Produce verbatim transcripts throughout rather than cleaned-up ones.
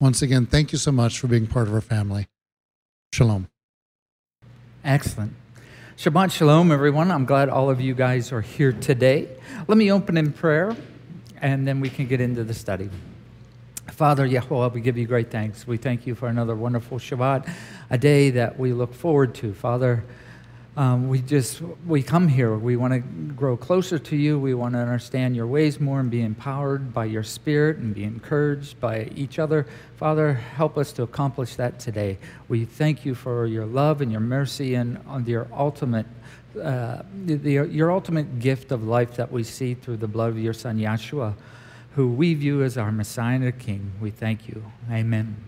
Once again, thank you so much for being part of our family. Shalom. Excellent. Shabbat shalom, everyone. I'm glad all of you guys are here today. Let me open in prayer, and then we can get into the study. Father, Yehovah, we give you great thanks. We thank you for another wonderful Shabbat, a day that we look forward to. Father, um, we just, we come here. We want to grow closer to you. We want to understand your ways more and be empowered by your Spirit and be encouraged by each other. Father, help us to accomplish that today. We thank you for your love and your mercy and on your ultimate uh, the, your ultimate gift of life that we see through the blood of your Son, Yahshua, who we view as our Messiah and our King. We thank you. Amen.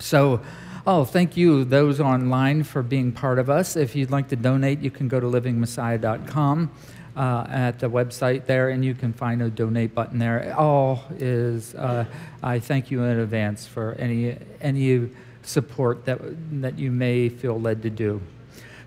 So, oh, thank you, those online, for being part of us. If you'd like to donate, you can go to living messiah dot com uh, at the website there, and you can find a donate button there. It all is, uh, I thank you in advance for any any support that, that you may feel led to do.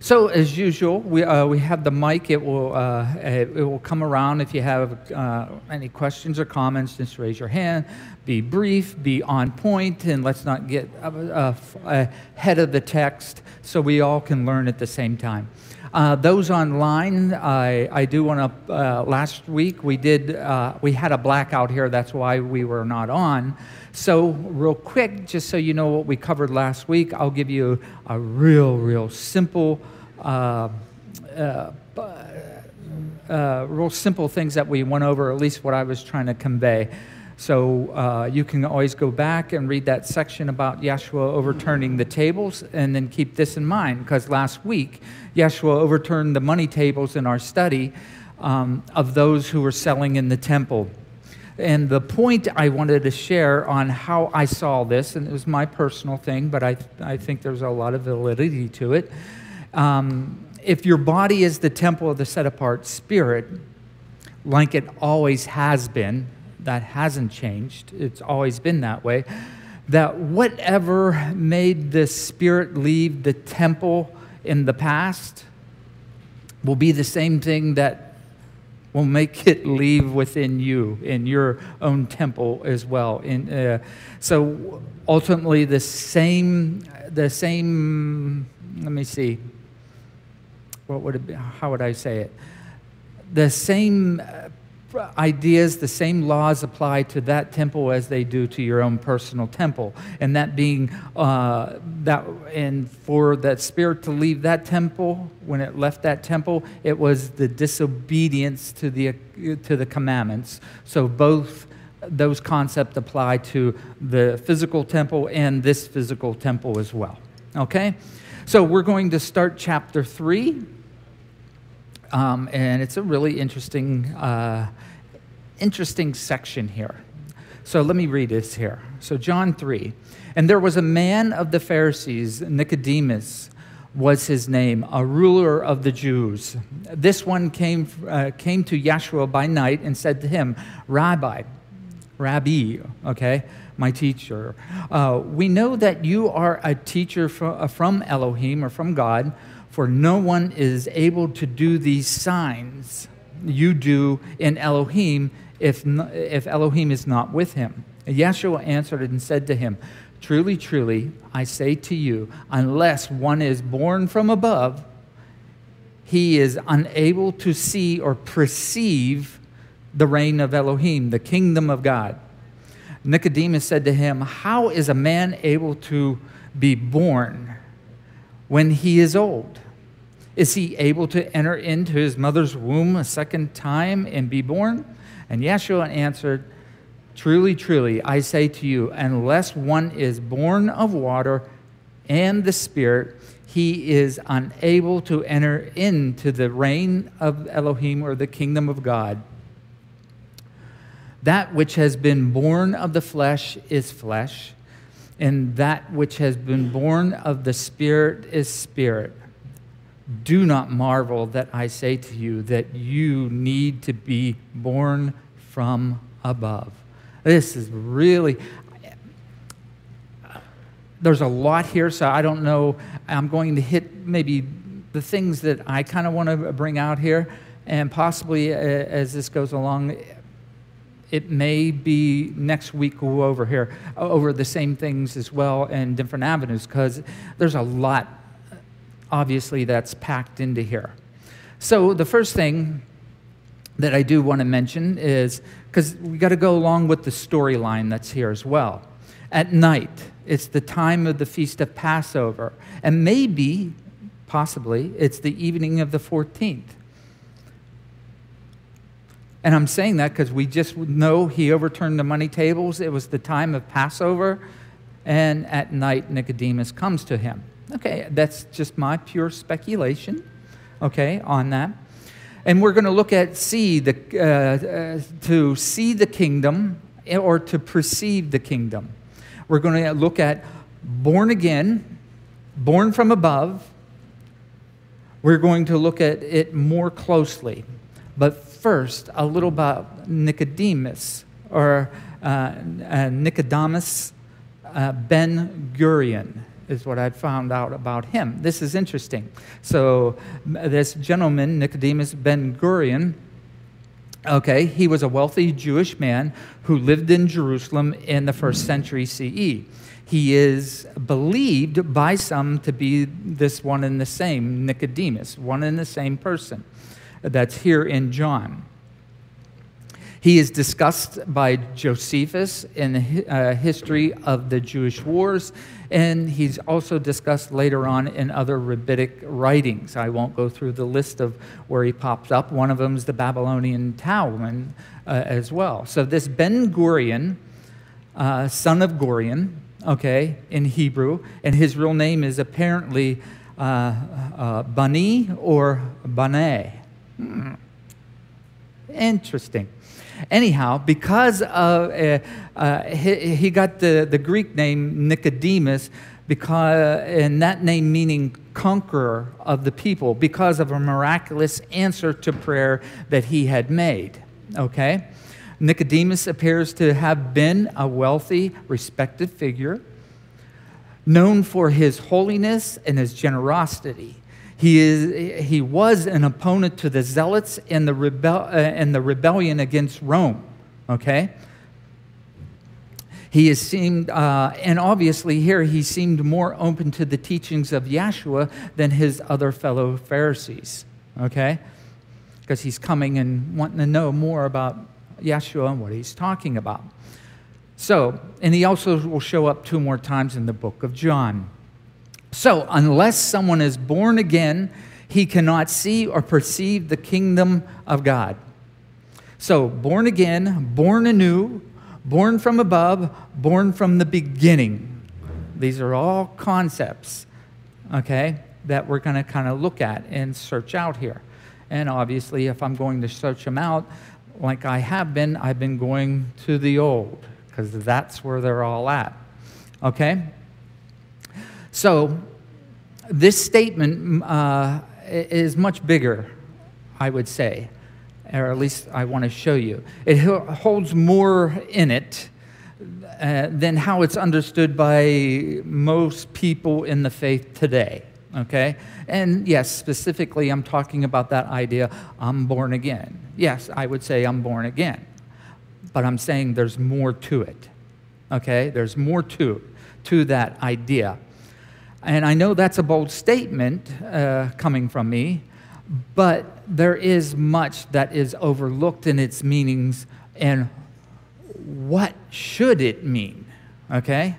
So as usual, we uh, we have the mic. It will uh, it will come around. If you have uh, any questions or comments, just raise your hand. Be brief, be on point, and let's not get uh, ahead of the text so we all can learn at the same time. Uh, those online, I I do want to. Uh, last week we did uh, we had a blackout here. That's why we were not on. So real quick, just so you know what we covered last week, I'll give you a real, real simple, uh, uh, uh, real simple things that we went over, at least what I was trying to convey. So uh, you can always go back and read that section about Yeshua overturning the tables, and then keep this in mind, because last week, Yeshua overturned the money tables in our study um, of those who were selling in the temple. And the point I wanted to share on how I saw this, and it was my personal thing, but I, I think there's a lot of validity to it. Um, if your body is the temple of the set-apart spirit, like it always has been, that hasn't changed, it's always been that way, that whatever made the spirit leave the temple in the past will be the same thing that will make it leave within you, in your own temple as well. And uh, so ultimately, the same, the same. Let me see. What would it be? How would I say it? The same ideas, the same laws apply to that temple as they do to your own personal temple. And that being uh, that, and for that spirit to leave that temple, when it left that temple, it was the disobedience to the to the commandments. So both those concepts apply to the physical temple and this physical temple as well. Okay, so we're going to start chapter three. Um, and it's a really interesting, uh, interesting section here. So let me read this here. So John three, and there was a man of the Pharisees, Nicodemus was his name, a ruler of the Jews. This one came uh, came to Yeshua by night and said to him, Rabbi, Rabbi, okay, my teacher, uh, we know that you are a teacher from Elohim or from God, for no one is able to do these signs you do in Elohim if, if Elohim is not with him. Yeshua answered and said to him, Truly, truly, I say to you, unless one is born from above, he is unable to see or perceive the reign of Elohim, the kingdom of God. Nicodemus said to him, How is a man able to be born when he is old? Is he able to enter into his mother's womb a second time and be born? And Yeshua answered, Truly, truly, I say to you, unless one is born of water and the Spirit, he is unable to enter into the reign of Elohim or the kingdom of God. that which has been born of the flesh is flesh, and that which has been born of the Spirit is spirit. Do not marvel that I say to you that you need to be born from above. This is really, there's a lot here, so I don't know. I'm going to hit maybe the things that I kind of want to bring out here, and possibly as this goes along, it may be next week we'll go over here, over the same things as well and different avenues, because there's a lot, obviously, that's packed into here. So the first thing that I do want to mention is, because we got to go along with the storyline that's here as well. At night, it's the time of the Feast of Passover, and maybe, possibly, it's the evening of the fourteenth. And I'm saying that because we just know he overturned the money tables. It was the time of Passover, and at night Nicodemus comes to him. Okay, that's just my pure speculation, okay, on that. And we're going to look at see the uh, uh, to see the kingdom or to perceive the kingdom. We're going to look at born again, born from above. We're going to look at it more closely. But first, a little about Nicodemus, or uh, uh, Nicodemus uh, Ben-Gurion is what I found out about him. This is interesting. So this gentleman, Nicodemus Ben-Gurion, okay, he was a wealthy Jewish man who lived in Jerusalem in the first century C E. He is believed by some to be this one and the same Nicodemus, one and the same person that's here in John. He is discussed by Josephus in the uh, history of the Jewish wars, and he's also discussed later on in other rabbinic writings. I won't go through the list of where he pops up. One of them is the Babylonian Talmud uh, as well. So this Ben-Gurion, uh, son of Gurion, okay, in Hebrew, and his real name is apparently uh, uh, Bani or Baneh. Hmm. Interesting. Anyhow, because of, uh, uh, he, he got the, the Greek name Nicodemus, because, and that name meaning conqueror of the people, because of a miraculous answer to prayer that he had made. Okay? Nicodemus appears to have been a wealthy, respected figure, known for his holiness and his generosity. He, is, he was an opponent to the Zealots and the, rebel, uh, and the rebellion against Rome, okay? He is seemed, uh, and obviously here, he seemed more open to the teachings of Yeshua than his other fellow Pharisees, okay? Because he's coming and wanting to know more about Yeshua and what he's talking about. So, and he also will show up two more times in the book of John. So, unless someone is born again, he cannot see or perceive the kingdom of God. So, born again, born anew, born from above, born from the beginning. These are all concepts, okay, that we're going to kind of look at and search out here. And obviously, if I'm going to search them out, like I have been, I've been going to the old, because that's where they're all at, okay? So, this statement uh, is much bigger, I would say, or at least I want to show you. It holds more in it uh, than how it's understood by most people in the faith today, okay? And yes, specifically, I'm talking about that idea, I'm born again. Yes, I would say I'm born again, but I'm saying there's more to it, okay? There's more to, to that idea. And I know that's a bold statement uh, coming from me, but there is much that is overlooked in its meanings, and what should it mean, okay?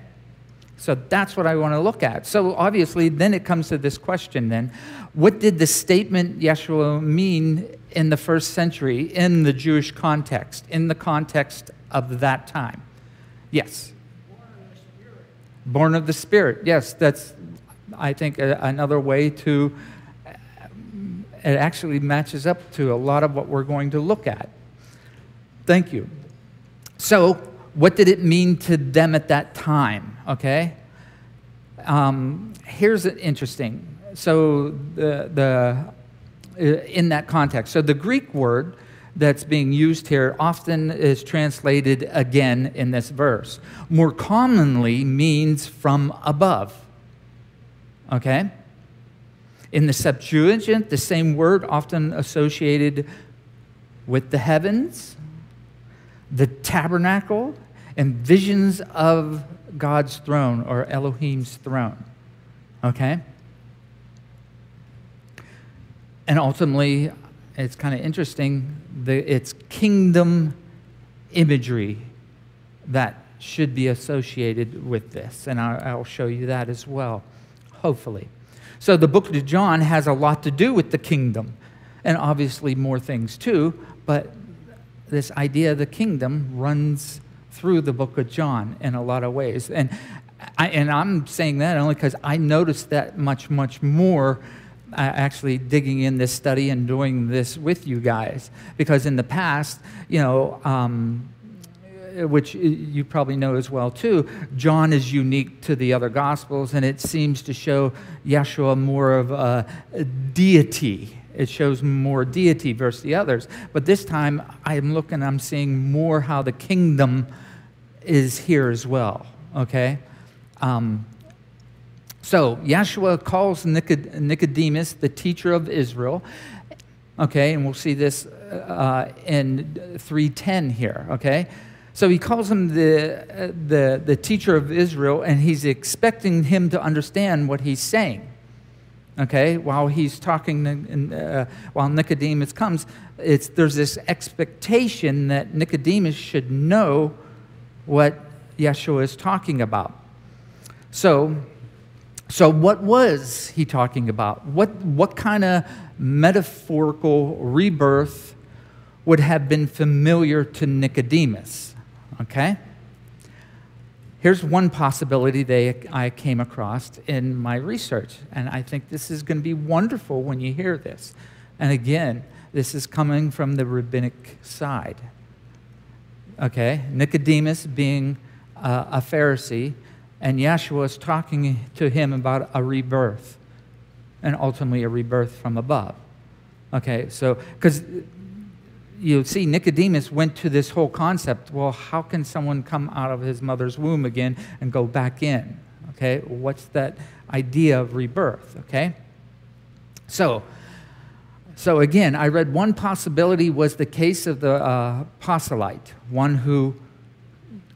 So that's what I want to look at. So obviously, then it comes to this question then, what did the statement Yeshua mean in the first century, in the Jewish context, in the context of that time? Yes. Born of the Spirit, yes, that's, I think, a, another way to, it actually matches up to a lot of what we're going to look at. Thank you. So what did it mean to them at that time? Okay. Um, here's interesting. So the, the, in that context, so the Greek word that's being used here often is translated again in this verse. More commonly means from above. Okay? In the Septuagint, the same word often associated with the heavens, the tabernacle, and visions of God's throne or Elohim's throne. Okay? And ultimately, it's kind of interesting, the, it's kingdom imagery that should be associated with this. And I, I'll show you that as well, hopefully. So the book of John has a lot to do with the kingdom, and obviously more things too, but this idea of the kingdom runs through the book of John in a lot of ways. And, I, and I'm saying that only because I noticed that much, much more I actually digging in this study and doing this with you guys, because in the past, you know, um, which you probably know as well too, John is unique to the other Gospels, and it seems to show Yeshua more of a deity. It shows more deity versus the others. But this time, I'm looking, I'm seeing more how the kingdom is here as well, okay? Um, So, Yeshua calls Nicodemus the teacher of Israel. Okay, and we'll see this uh, in three ten here, okay? So, he calls him the, the, the teacher of Israel, and he's expecting him to understand what he's saying, okay? While he's talking, and, uh, while Nicodemus comes, it's, there's this expectation that Nicodemus should know what Yeshua is talking about. So... So what was he talking about? What, what kind of metaphorical rebirth would have been familiar to Nicodemus? Okay? Here's one possibility they, I came across in my research, and I think this is going to be wonderful when you hear this. And again, this is coming from the rabbinic side. Okay? Nicodemus being uh, a Pharisee, and Yeshua is talking to him about a rebirth, and ultimately a rebirth from above. Okay, so, because you see, Nicodemus went to this whole concept, well, how can someone come out of his mother's womb again and go back in? Okay, what's that idea of rebirth? Okay, so, so again, I read one possibility was the case of the uh, proselyte, one who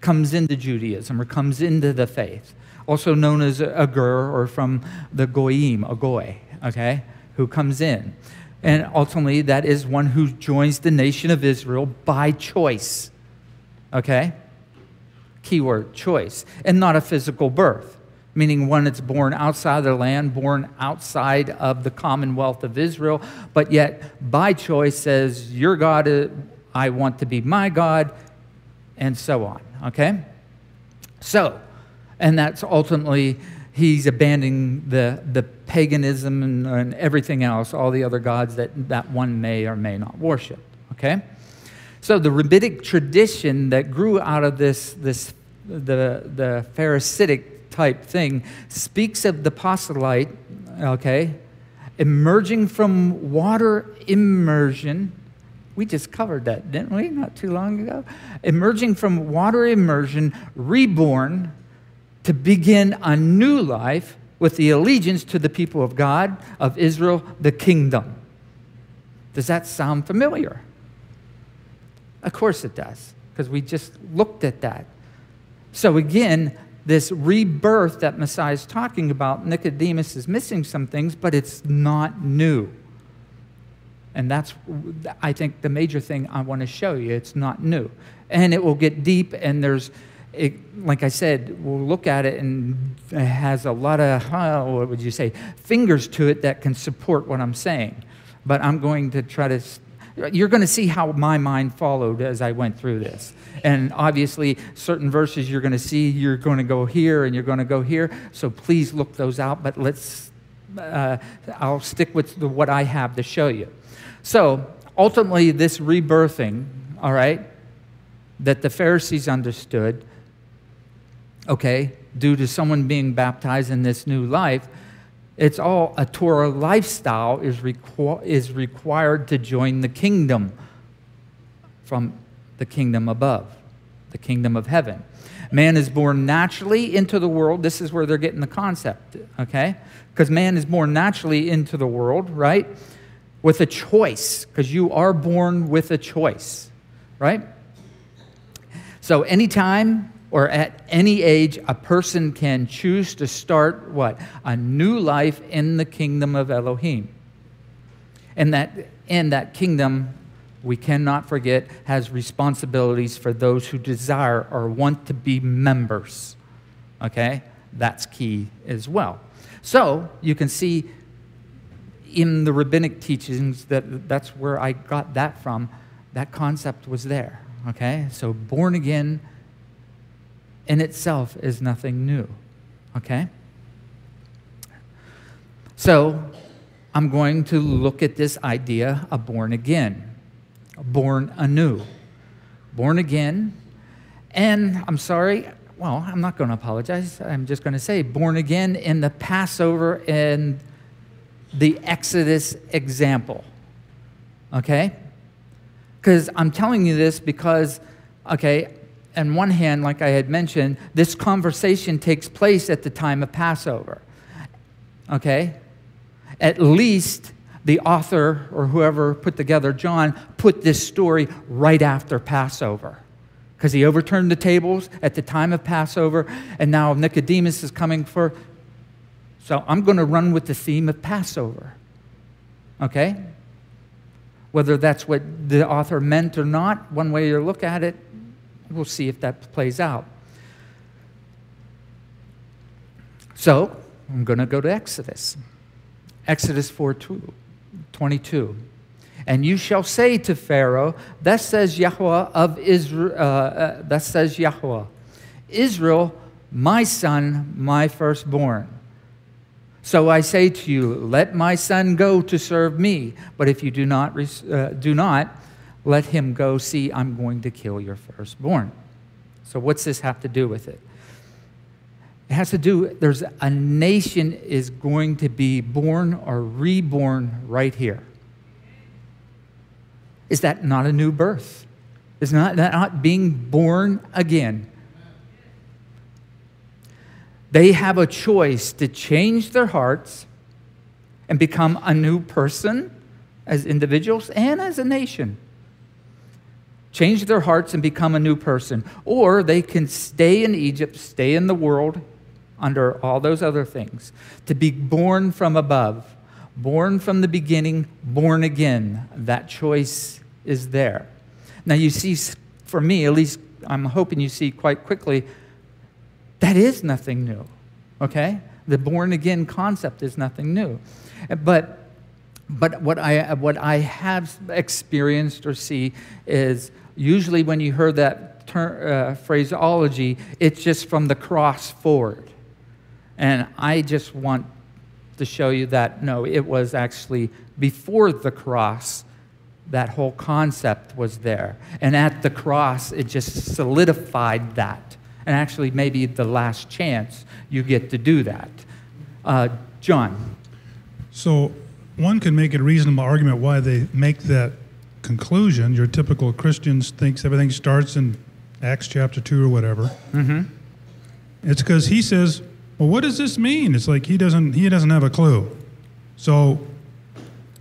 comes into Judaism or comes into the faith, also known as a ger, or from the Goyim, a goy, okay, who comes in. And ultimately, that is one who joins the nation of Israel by choice, okay? Keyword, choice, and not a physical birth, meaning one that's born outside of their land, born outside of the commonwealth of Israel, but yet by choice says, your God, I want to be my God, and so on. Okay? So, and that's ultimately, he's abandoning the, the paganism and, and everything else, all the other gods that, that one may or may not worship. Okay? So the rabbinic tradition that grew out of this, this the, the Pharisaic type thing speaks of the proselyte, okay, emerging from water immersion. We just covered that, didn't we, not too long ago? Emerging from water immersion, reborn to begin a new life with the allegiance to the people of God, of Israel, the kingdom. Does that sound familiar? Of course it does, because we just looked at that. So again, this rebirth that Messiah is talking about, Nicodemus is missing some things, but it's not new. And that's, I think, the major thing I want to show you. It's not new. And it will get deep, and there's, it, like I said, we'll look at it, and it has a lot of, how, what would you say, fingers to it that can support what I'm saying. But I'm going to try to, you're going to see how my mind followed as I went through this. And obviously, certain verses you're going to see, you're going to go here, and you're going to go here. So please look those out, but let's, uh, I'll stick with the, what I have to show you. So, ultimately, this rebirthing, all right, that the Pharisees understood, okay, due to someone being baptized in this new life, it's all a Torah lifestyle is, requ is required to join the kingdom from the kingdom above, the kingdom of heaven. Man is born naturally into the world. This is where they're getting the concept, okay? Because man is born naturally into the world, right? With a choice, because you are born with a choice, right? So anytime or at any age, a person can choose to start what? A new life in the kingdom of Elohim. And that, and that kingdom, we cannot forget, has responsibilities for those who desire or want to be members. Okay? That's key as well. So you can see in the rabbinic teachings that that's where I got that from. That concept was there. Okay? So born again in itself is nothing new, okay? So I'm going to look at this idea of born again, born anew, born again, and I'm sorry, well, I'm not going to apologize. I'm just going to say born again in the Passover and the Exodus example, okay? Because I'm telling you this because, okay, on one hand, like I had mentioned, this conversation takes place at the time of Passover, okay? At least the author or whoever put together John put this story right after Passover because he overturned the tables at the time of Passover, and now Nicodemus is coming for, so I'm going to run with the theme of Passover, okay? Whether that's what the author meant or not, one way you look at it, we'll see if that plays out. So, I'm going to go to Exodus. Exodus four twenty-two. And you shall say to Pharaoh, thus says Yahweh of Israel, uh, uh, thus says Yahweh, Israel, my son, my firstborn. So I say to you, let my son go to serve me. But if you do not, uh, do not, let him go. See, I'm going to kill your firstborn. So what's this have to do with it? It has to do, there's a nation is going to be born or reborn right here. Is that not a new birth? Is not that not being born again? They have a choice to change their hearts and become a new person as individuals and as a nation. Change their hearts and become a new person. Or they can stay in Egypt, stay in the world, under all those other things. To be born from above, born from the beginning, born again. That choice is there. Now you see, for me, at least I'm hoping you see quite quickly, that is nothing new, okay? The born again concept is nothing new. But But what I, what I have experienced or see is usually when you heard that ter, uh, phraseology, it's just from the cross forward. And I just want to show you that, no, it was actually before the cross that whole concept was there. And at the cross, it just solidified that. And actually, maybe the last chance you get to do that. Uh, John. So one can make a reasonable argument why they make that conclusion. Your typical Christian thinks everything starts in Acts chapter two or whatever. Mm-hmm. It's because he says, well, what does this mean? It's like he doesn't he doesn't have a clue. So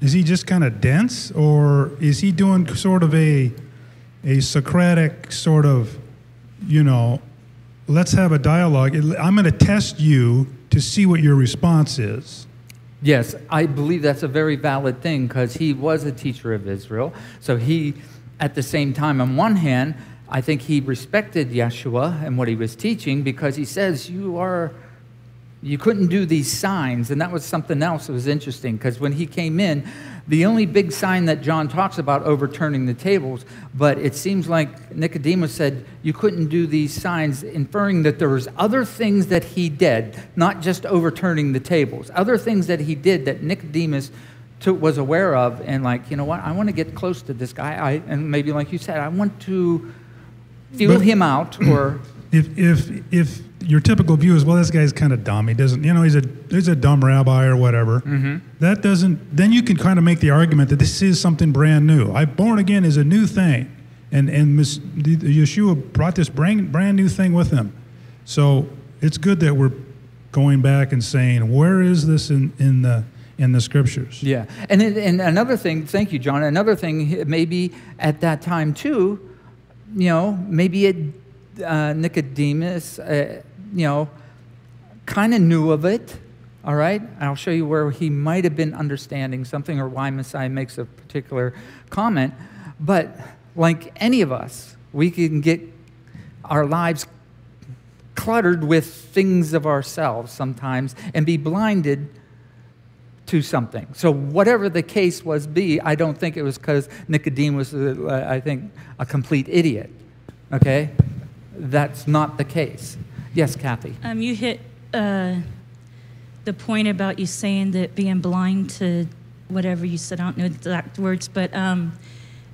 is he just kind of dense, or is he doing sort of a, a Socratic sort of, you know, let's have a dialogue. I'm going to test you to see what your response is. Yes, I believe that's a very valid thing because he was a teacher of Israel. So he, at the same time, on one hand, I think he respected Yeshua and what he was teaching because he says, you are, you couldn't do these signs. And that was something else that was interesting because when he came in, the only big sign that John talks about overturning the tables, but it seems like Nicodemus said, you couldn't do these signs, inferring that there was other things that he did, not just overturning the tables, other things that he did that Nicodemus took, was aware of, and like, you know what, I want to get close to this guy, I, and maybe like you said, I want to feel him out, or if if if your typical view is, well, this guy's kind of dumb. He doesn't, you know, he's a he's a dumb rabbi or whatever. Mm-hmm. That doesn't. Then you can kind of make the argument that this is something brand new. I born again is a new thing, and and Miss, the, Yeshua brought this brand brand new thing with him. So it's good that we're going back and saying, where is this in in the in the scriptures? Yeah, and and another thing. Thank you, John. Another thing, maybe at that time too. You know, maybe it, uh, Nicodemus, uh, you know, kind of knew of it, all right? I'll show you where he might have been understanding something or why Messiah makes a particular comment. But like any of us, we can get our lives cluttered with things of ourselves sometimes and be blinded to something. So whatever the case was be, I don't think it was because Nicodemus was, uh, I think, a complete idiot, okay? That's not the case. Yes, Kathy? Um, you hit uh, the point about you saying that being blind to whatever you said. I don't know the exact words, but um,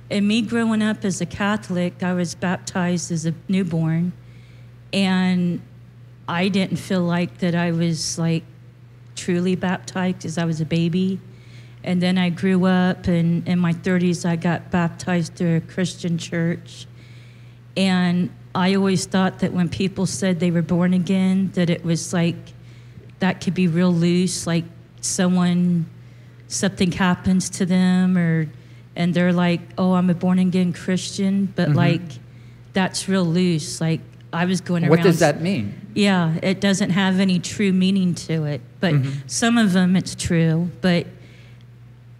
in me growing up as a Catholic, I was baptized as a newborn, and I didn't feel like that I was, like, truly baptized as I was a baby. And then I grew up, and in my thirties, I got baptized through a Christian church. And I always thought that when people said they were born again, that it was like, that could be real loose, like someone, something happens to them, or, and they're like, oh, I'm a born again Christian, but mm-hmm. like, that's real loose. Like, I was going around. What does that mean? Yeah, it doesn't have any true meaning to it. But mm-hmm. some of them it's true. But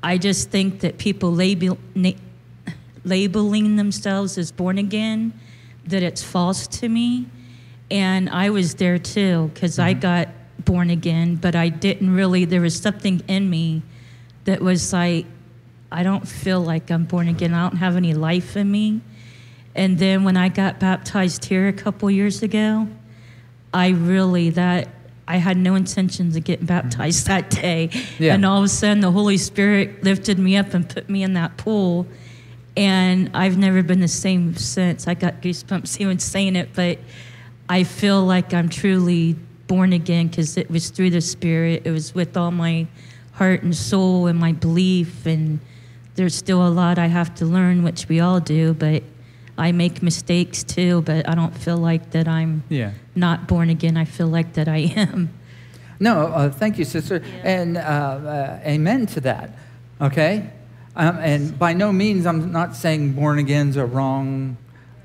I just think that people label, na- labeling themselves as born again, that it's false to me. And I was there too, because mm-hmm. I got born again, but I didn't really, there was something in me that was like, I don't feel like I'm born again. I don't have any life in me. And then when I got baptized here a couple years ago, I really, that, I had no intentions of getting baptized that day. Yeah. And all of a sudden, the Holy Spirit lifted me up and put me in that pool. And I've never been the same since. I got goosebumps even saying it, but I feel like I'm truly born again because it was through the Spirit. It was with all my heart and soul and my belief. And there's still a lot I have to learn, which we all do, but I make mistakes too, but I don't feel like that I'm yeah. not born again. I feel like that I am. No, uh, thank you, sister, yeah. and uh, uh, amen to that, okay? Um, and by no means, I'm not saying born again's a wrong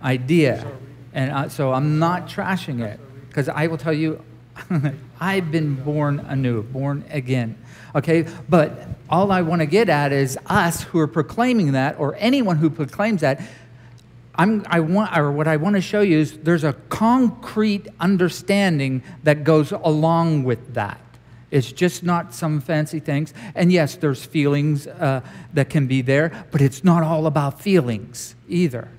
idea, and I, so I'm not trashing it, because I will tell you, I've been born anew, born again, okay? But all I want to get at is us who are proclaiming that, or anyone who proclaims that, I'm, I want, or what I want to show you is there's a concrete understanding that goes along with that. It's just not some fancy things. And yes, there's feelings uh, that can be there, but it's not all about feelings either,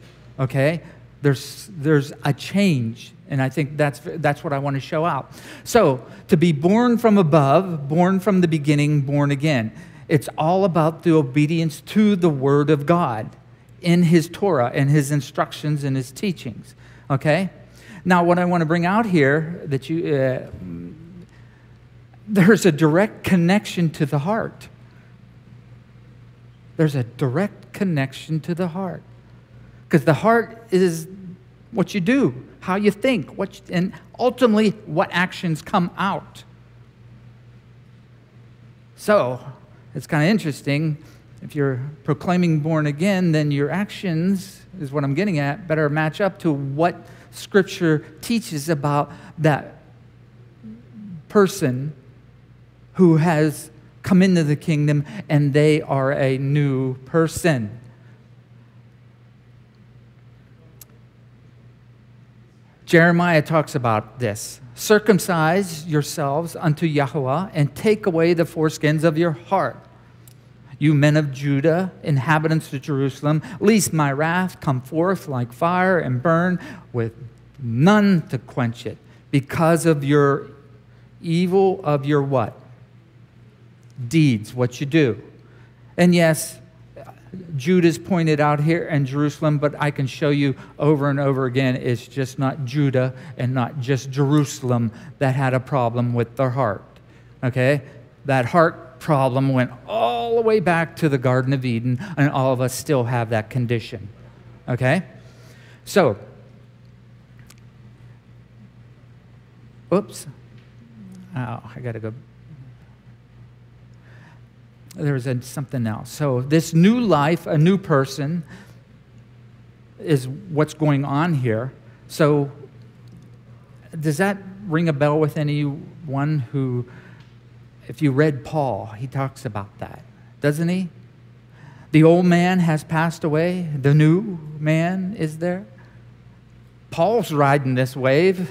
okay? There's, there's a change, and I think that's, that's what I want to show out. So to be born from above, born from the beginning, born again, it's all about the obedience to the Word of God, in his Torah and his instructions and his teachings, okay? Now, what I want to bring out here, that you, uh, there's a direct connection to the heart. There's a direct connection to the heart. Because the heart is what you do, how you think, what you, and ultimately what actions come out. So, it's kind of interesting. If you're proclaiming born again, then your actions, is what I'm getting at, better match up to what Scripture teaches about that person who has come into the kingdom and they are a new person. Jeremiah talks about this. Circumcise yourselves unto Yahuwah and take away the foreskins of your heart. You men of Judah, inhabitants of Jerusalem, lest my wrath come forth like fire and burn with none to quench it, because of your evil of your what? Deeds, what you do. And yes, Jude is pointed out here in Jerusalem, but I can show you over and over again, it's just not Judah and not just Jerusalem that had a problem with their heart, okay? That heart problem went all the way back to the Garden of Eden, and all of us still have that condition, okay? So, oops, oh, I gotta go. There was a, something else. So this new life, a new person, is what's going on here. So does that ring a bell with anyone who, if you read Paul, he talks about that, doesn't he? The old man has passed away. The new man is there. Paul's riding this wave,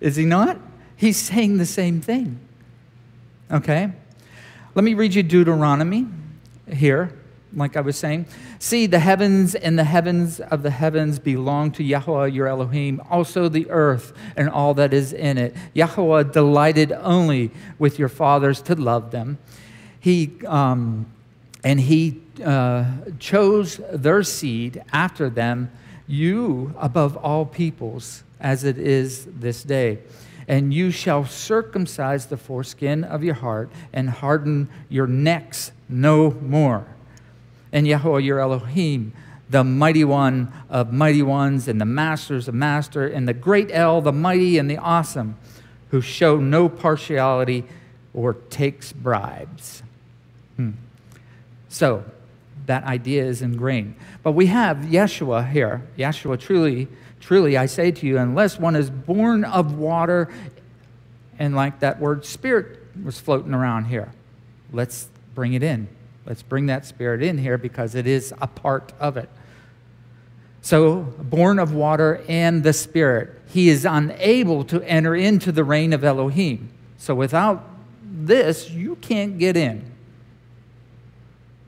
is he not? He's saying the same thing, okay? Let me read you Deuteronomy here, like I was saying. See, the heavens and the heavens of the heavens belong to Yahuwah, your Elohim, also the earth and all that is in it. Yahuwah delighted only with your fathers to love them. He, um, and he uh, chose their seed after them, you above all peoples, as it is this day. And you shall circumcise the foreskin of your heart and harden your necks no more. And Yahuwah your Elohim, the mighty one of mighty ones, and the masters of master, and the great El, the mighty and the awesome, who show no partiality or takes bribes. Hmm. So that idea is ingrained. But we have Yeshua here. Yeshua truly Truly, I say to you, unless one is born of water, and like that word spirit was floating around here, let's bring it in. Let's bring that spirit in here because it is a part of it. So, born of water and the spirit, he is unable to enter into the reign of Elohim. So without this, you can't get in.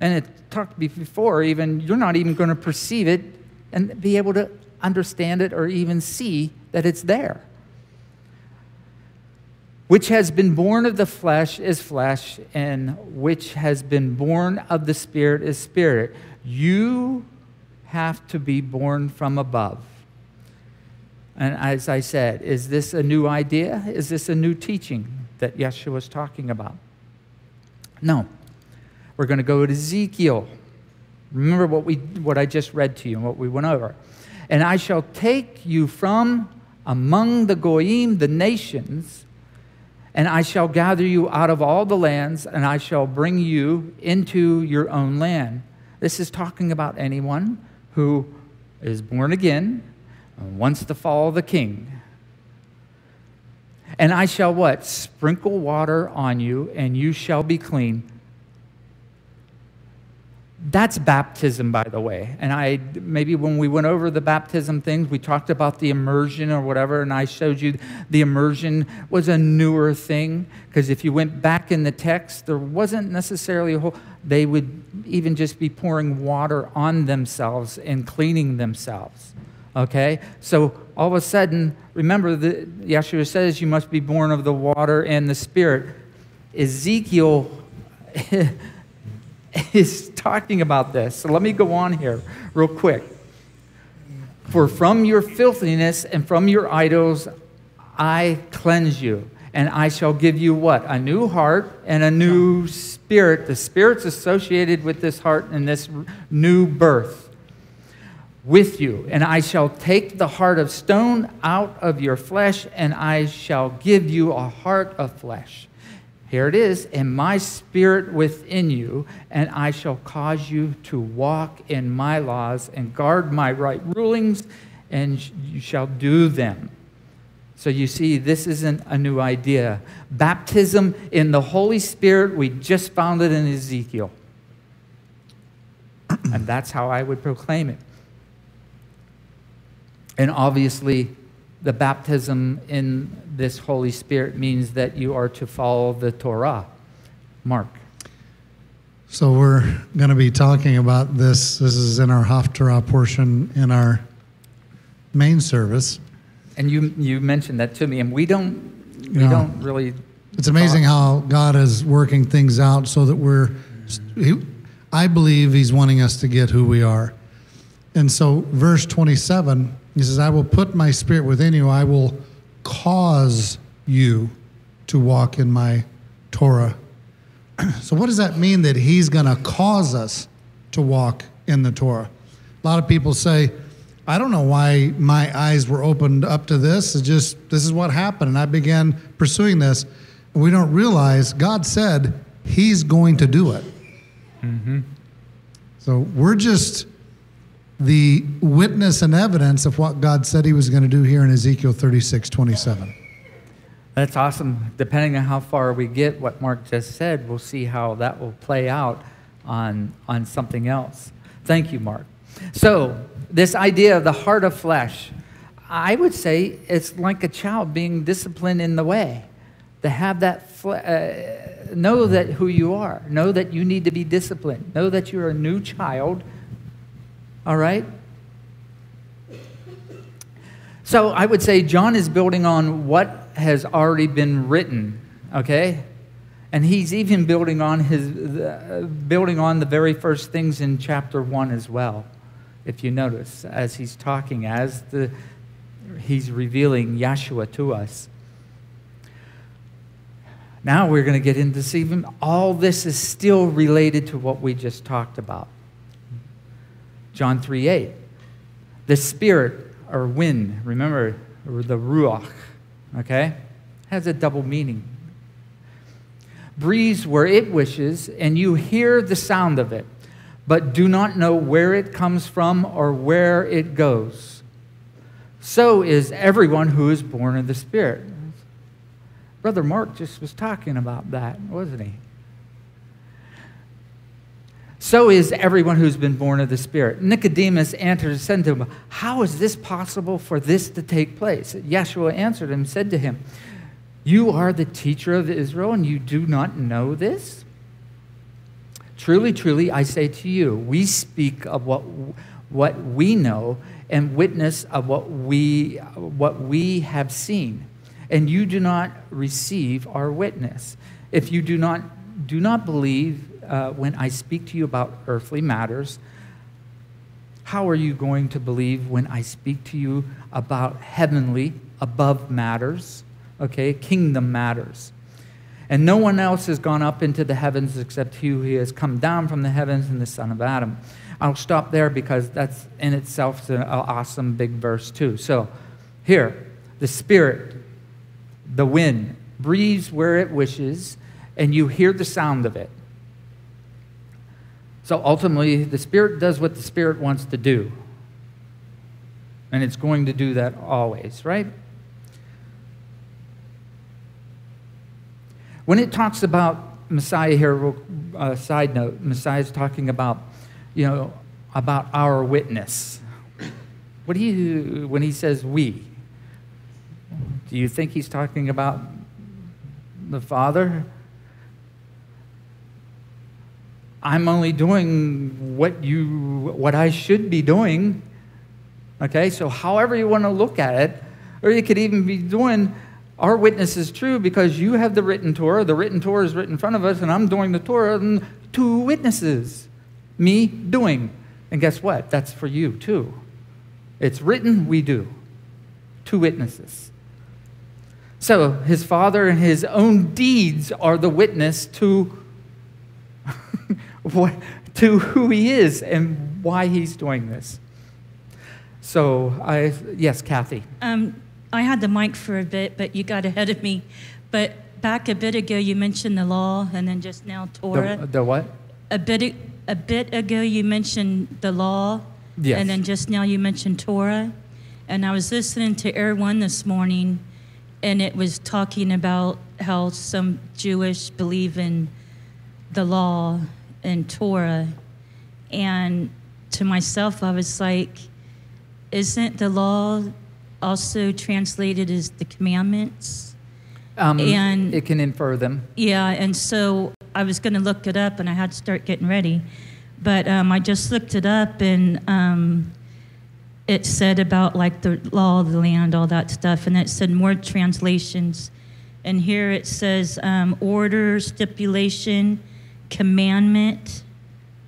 And it talked before, even you're not even going to perceive it and be able to understand it or even see that it's there. Which has been born of the flesh is flesh, and which has been born of the spirit is spirit. You have to be born from above. And as I said, is this a new idea? Is this a new teaching that Yeshua was talking about? No. We're going to go to Ezekiel. Remember what we what I just read to you and what we went over. And I shall take you from among the Goyim, the nations, and I shall gather you out of all the lands, and I shall bring you into your own land. This is talking about anyone who is born again and wants to follow the king. And I shall what? Sprinkle water on you, and you shall be clean. That's baptism, by the way. And I maybe when we went over the baptism things, we talked about the immersion or whatever, and I showed you the immersion was a newer thing, because if you went back in the text, there wasn't necessarily a whole, they would even just be pouring water on themselves and cleaning themselves, okay? So all of a sudden, remember that Yeshua says you must be born of the water and the spirit. Ezekiel is talking about this. So let me go on here real quick. For from your filthiness and from your idols I cleanse you, and I shall give you what? A new heart and a new spirit. The spirit's associated with this heart and this new birth with you. And I shall take the heart of stone out of your flesh, and I shall give you a heart of flesh. Here it is, and my spirit within you, and I shall cause you to walk in my laws and guard my right rulings, and you shall do them. So you see, this isn't a new idea. Baptism in the Holy Spirit, we just found it in Ezekiel. And that's how I would proclaim it. And obviously, the baptism in this Holy Spirit means that you are to follow the Torah. Mark. So we're going to be talking about this. This is in our Haftarah portion in our main service. And you you mentioned that to me, and we don't we yeah. don't really. It's amazing talk. How God is working things out so that we're. He, I believe he's wanting us to get who we are. And so verse twenty-seven, he says, I will put my spirit within you. I will cause you to walk in my Torah. So what does that mean that he's going to cause us to walk in the Torah? A lot of people say, I don't know why my eyes were opened up to this. It's just, this is what happened. And I began pursuing this. And we don't realize God said he's going to do it. Mm-hmm. So we're just the witness and evidence of what God said he was going to do here in Ezekiel thirty-six twenty-seven. That's awesome. Depending on how far we get, what Mark just said, we'll see how that will play out on, on something else. Thank you, Mark. So this idea of the heart of flesh, I would say it's like a child being disciplined in the way. To have that, fle uh, know that who you are. Know that you need to be disciplined. Know that you're a new child. All right? So I would say John is building on what has already been written, okay? And he's even building on, his, uh, building on the very first things in chapter one as well, if you notice, as he's talking, as the, he's revealing Yahshua to us. Now we're going to get into seeing all this is still related to what we just talked about. John three eight, the spirit or wind, remember, or the ruach, okay, has a double meaning. Breathes where it wishes, and you hear the sound of it, but do not know where it comes from or where it goes. So is everyone who is born of the Spirit. Brother Mark just was talking about that, wasn't he? So is everyone who's been born of the Spirit. Nicodemus answered and said to him, how is this possible for this to take place? Yeshua answered and said to him, you are the teacher of Israel and you do not know this? Truly, truly, I say to you, we speak of what, what we know and witness of what we, what we have seen. And you do not receive our witness. If you do not, do not believe uh, when I speak to you about earthly matters, how are you going to believe when I speak to you about heavenly, above matters, okay, kingdom matters? And no one else has gone up into the heavens except he who has come down from the heavens and the Son of Adam. I'll stop there because that's in itself an awesome big verse too. So here, the Spirit, the wind breathes where it wishes, and you hear the sound of it. So ultimately, the Spirit does what the Spirit wants to do. And it's going to do that always, right? When it talks about Messiah here, uh, side note, Messiah's talking about, you know, about our witness. What do you, when he says we, do you think he's talking about the Father? I'm only doing what you, what I should be doing. Okay, so however you want to look at it, or you could even be doing, our witness is true because you have the written Torah, the written Torah is written in front of us, and I'm doing the Torah, and two witnesses, me doing. And guess what? That's for you too. It's written, we do. Two witnesses. So his Father and his own deeds are the witness to, what, to who he is and why he's doing this. So, I, yes, Kathy. Um, I had the mic for a bit, but you got ahead of me. But back a bit ago, you mentioned the law, and then just now Torah. The, the what? A bit, a bit ago, you mentioned the law, yes. And then just now you mentioned Torah. And I was listening to Air One this morning, and it was talking about how some Jewish believe in the law and Torah. And to myself, I was like, isn't the law also translated as the commandments? Um, and it can infer them. Yeah, and so I was going to look it up, and I had to start getting ready. But um, I just looked it up, and... Um, it said about like the law of the land, all that stuff, and it said more translations. And here it says um, order, stipulation, commandment,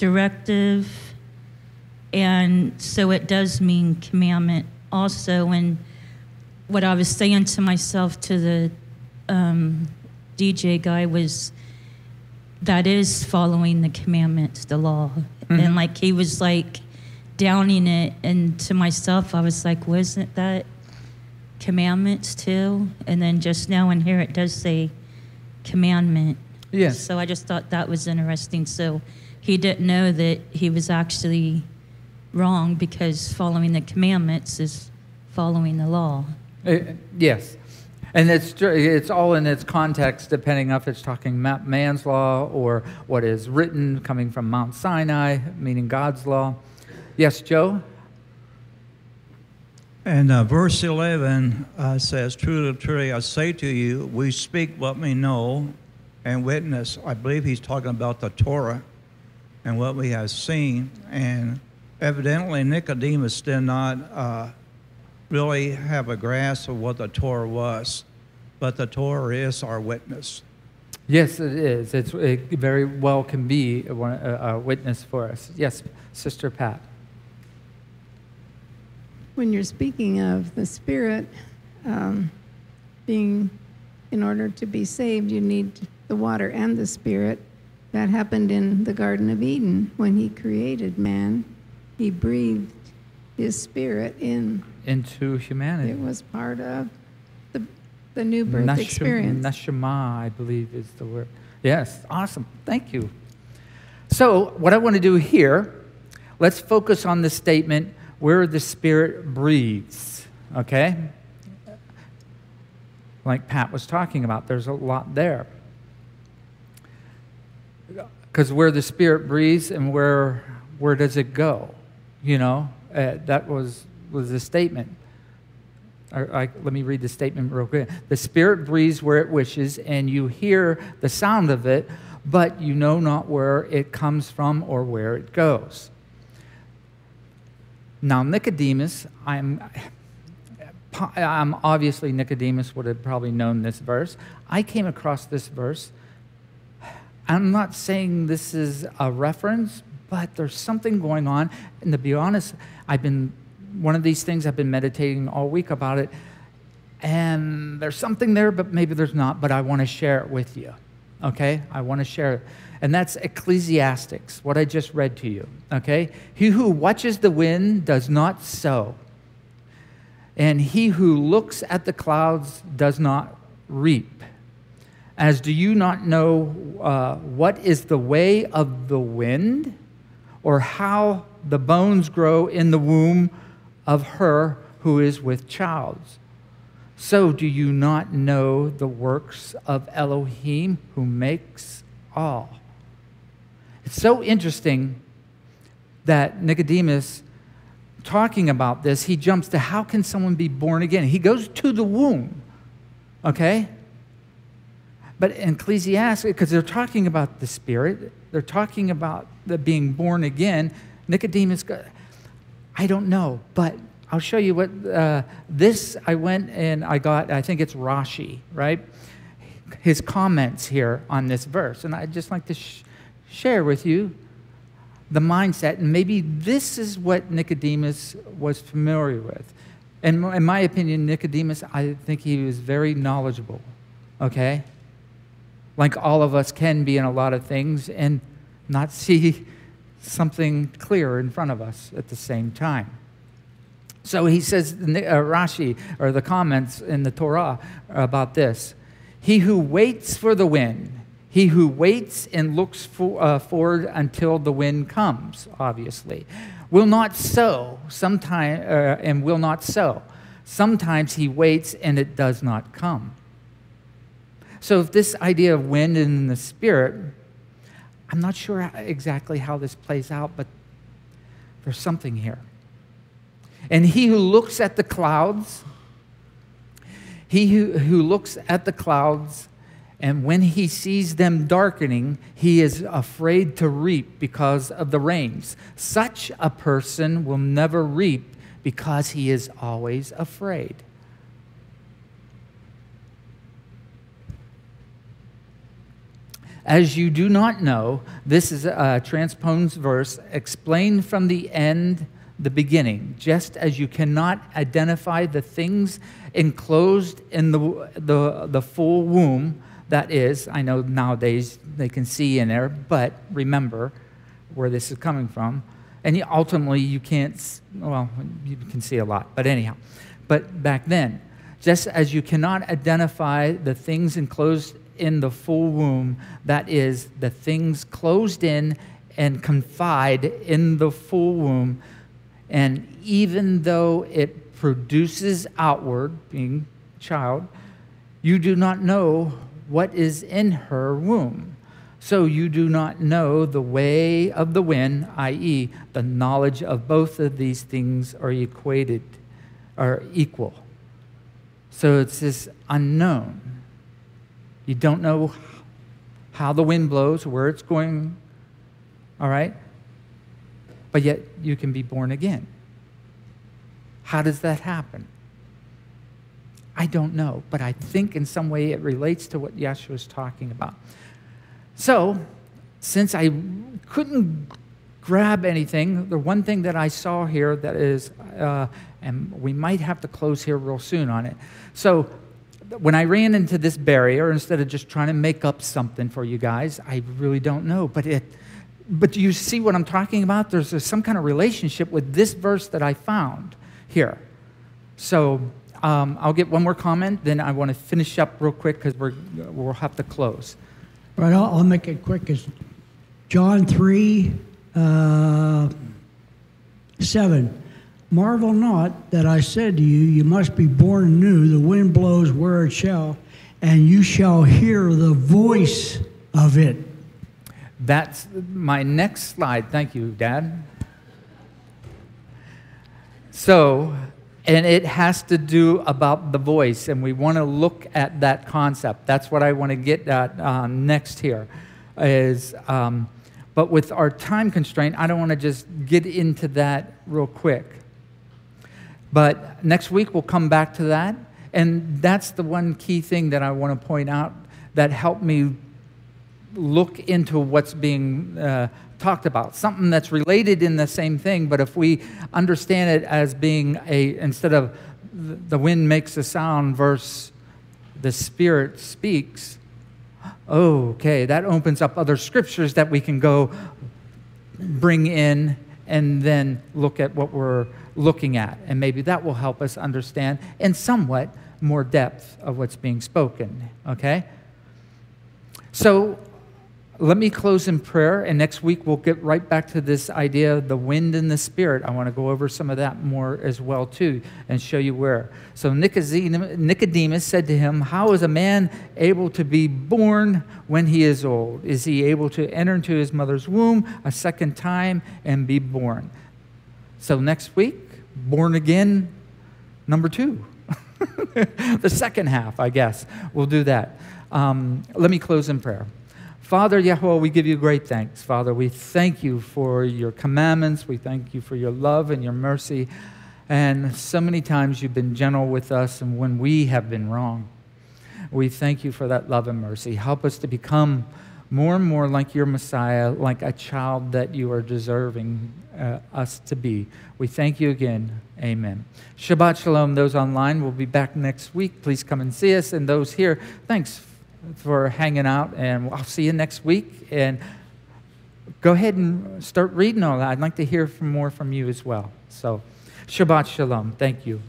directive, and so it does mean commandment also. And what I was saying to myself, to the um, D J guy, was that is following the commandments, the law. Mm-hmm. And like he was like downing it, and to myself I was like, wasn't that commandments too? And then just now in here it does say commandment. Yes. So I just thought that was interesting. So he didn't know that he was actually wrong, because following the commandments is following the law. Uh, yes. And it's, it's all in its context, depending on if it's talking man's law or what is written coming from Mount Sinai, meaning God's law. Yes, Joe? And uh, verse eleven uh, says, truly, truly, I say to you, we speak what we know and witness. I believe he's talking about the Torah and what we have seen. And evidently Nicodemus did not uh, really have a grasp of what the Torah was, but the Torah is our witness. Yes, it is. It's, it very well can be a, a witness for us. Yes, Sister Pat. When you're speaking of the Spirit um, being, in order to be saved, you need the water and the Spirit. That happened in the Garden of Eden. When he created man, he breathed his Spirit in. Into humanity. It was part of the, the new birth Neshama, experience. Neshama, I believe, is the word. Yes, awesome. Thank you. So what I want to do here, let's focus on the statement where the Spirit breathes, okay? Like Pat was talking about, there's a lot there. Because where the Spirit breathes and where where does it go? You know, uh, that was... was the statement. I, I, let me read the statement real quick. The Spirit breathes where it wishes, and you hear the sound of it, but you know not where it comes from or where it goes. Now, Nicodemus, I'm, I'm obviously Nicodemus would have probably known this verse. I came across this verse. I'm not saying this is a reference, but there's something going on. And to be honest, I've been one of these things, I've been meditating all week about it, and there's something there, but maybe there's not, but I want to share it with you, okay? I want to share it, and that's Ecclesiastes, what I just read to you, okay? He who watches the wind does not sow, and he who looks at the clouds does not reap. As do you not know uh, what is the way of the wind, or how the bones grow in the womb of her who is with child? So do you not know the works of Elohim who makes all? It's so interesting that Nicodemus, talking about this, he jumps to how can someone be born again? He goes to the womb, okay? But in Ecclesiastes, because they're talking about the Spirit, they're talking about the being born again, Nicodemus, I don't know, but I'll show you what uh, this, I went and I got, I think it's Rashi, right? His comments here on this verse. And I'd just like to sh share with you the mindset. And maybe this is what Nicodemus was familiar with. And in my opinion, Nicodemus, I think he was very knowledgeable, okay? Like all of us can be in a lot of things and not see something clear in front of us at the same time. So he says, uh, Rashi, or the comments in the Torah about this, he who waits for the wind, he who waits and looks for, uh, forward until the wind comes, obviously, will not sow sometime, uh, and will not sow. Sometimes he waits and it does not come. So if this idea of wind and the Spirit, I'm not sure exactly how this plays out, but there's something here. And he who looks at the clouds, he who, who looks at the clouds, and when he sees them darkening, he is afraid to reap because of the rains. Such a person will never reap because he is always afraid. As you do not know, this is a transposed verse explained from the end, the beginning, just as you cannot identify the things enclosed in the, the, the full womb. That is, I know nowadays they can see in there, but remember where this is coming from. And you, ultimately, you can't, well, you can see a lot, but anyhow. But back then, just as you cannot identify the things enclosed in the full womb, that is, the things closed in and confide in the full womb, and even though it produces outward, being child, you do not know what is in her womb. So you do not know the way of the wind, that is, the knowledge of both of these things are equated, are equal. So it's this unknown. You don't know how the wind blows, where it's going, all right? But yet you can be born again. How does that happen? I don't know, but I think in some way it relates to what Yeshua is talking about. So, since I couldn't grab anything, the one thing that I saw here that is, uh, and we might have to close here real soon on it. So, when I ran into this barrier, instead of just trying to make up something for you guys, I really don't know, but it... But you see what I'm talking about? There's, there's some kind of relationship with this verse that I found here. So um, I'll get one more comment, then I want to finish up real quick because we'll have to close. All right, I'll, I'll make it quick. It's John three, uh, seven. Marvel not that I said to you, you must be born anew. The wind blows where it shall, and you shall hear the voice of it. That's my next slide. Thank you, Dad. So, and it has to do about the voice, and we want to look at that concept. That's what I want to get at um, next here. Is, um, but with our time constraint, I don't want to just get into that real quick. But next week, we'll come back to that. And that's the one key thing that I want to point out that helped me look into what's being uh, talked about. Something that's related in the same thing, but if we understand it as being a, instead of the wind makes a sound versus the Spirit speaks, okay, that opens up other scriptures that we can go bring in and then look at what we're looking at. And maybe that will help us understand in somewhat more depth of what's being spoken, okay? So, let me close in prayer, and next week we'll get right back to this idea of the wind and the Spirit. I want to go over some of that more as well, too, and show you where. So Nicodemus said to him, how is a man able to be born when he is old? Is he able to enter into his mother's womb a second time and be born? So next week, born again, number two. The second half, I guess, we'll do that. Um, let me close in prayer. Father, Yehovah, we give you great thanks. Father, we thank you for your commandments. We thank you for your love and your mercy. And so many times you've been gentle with us and when we have been wrong. We thank you for that love and mercy. Help us to become more and more like your Messiah, like a child that you are deserving uh, us to be. We thank you again. Amen. Shabbat shalom. Those online will be back next week. Please come and see us. And those here, thanks for hanging out, and I'll see you next week. And go ahead and start reading all that. I'd like to hear from more from you as well. So, Shabbat Shalom. Thank you.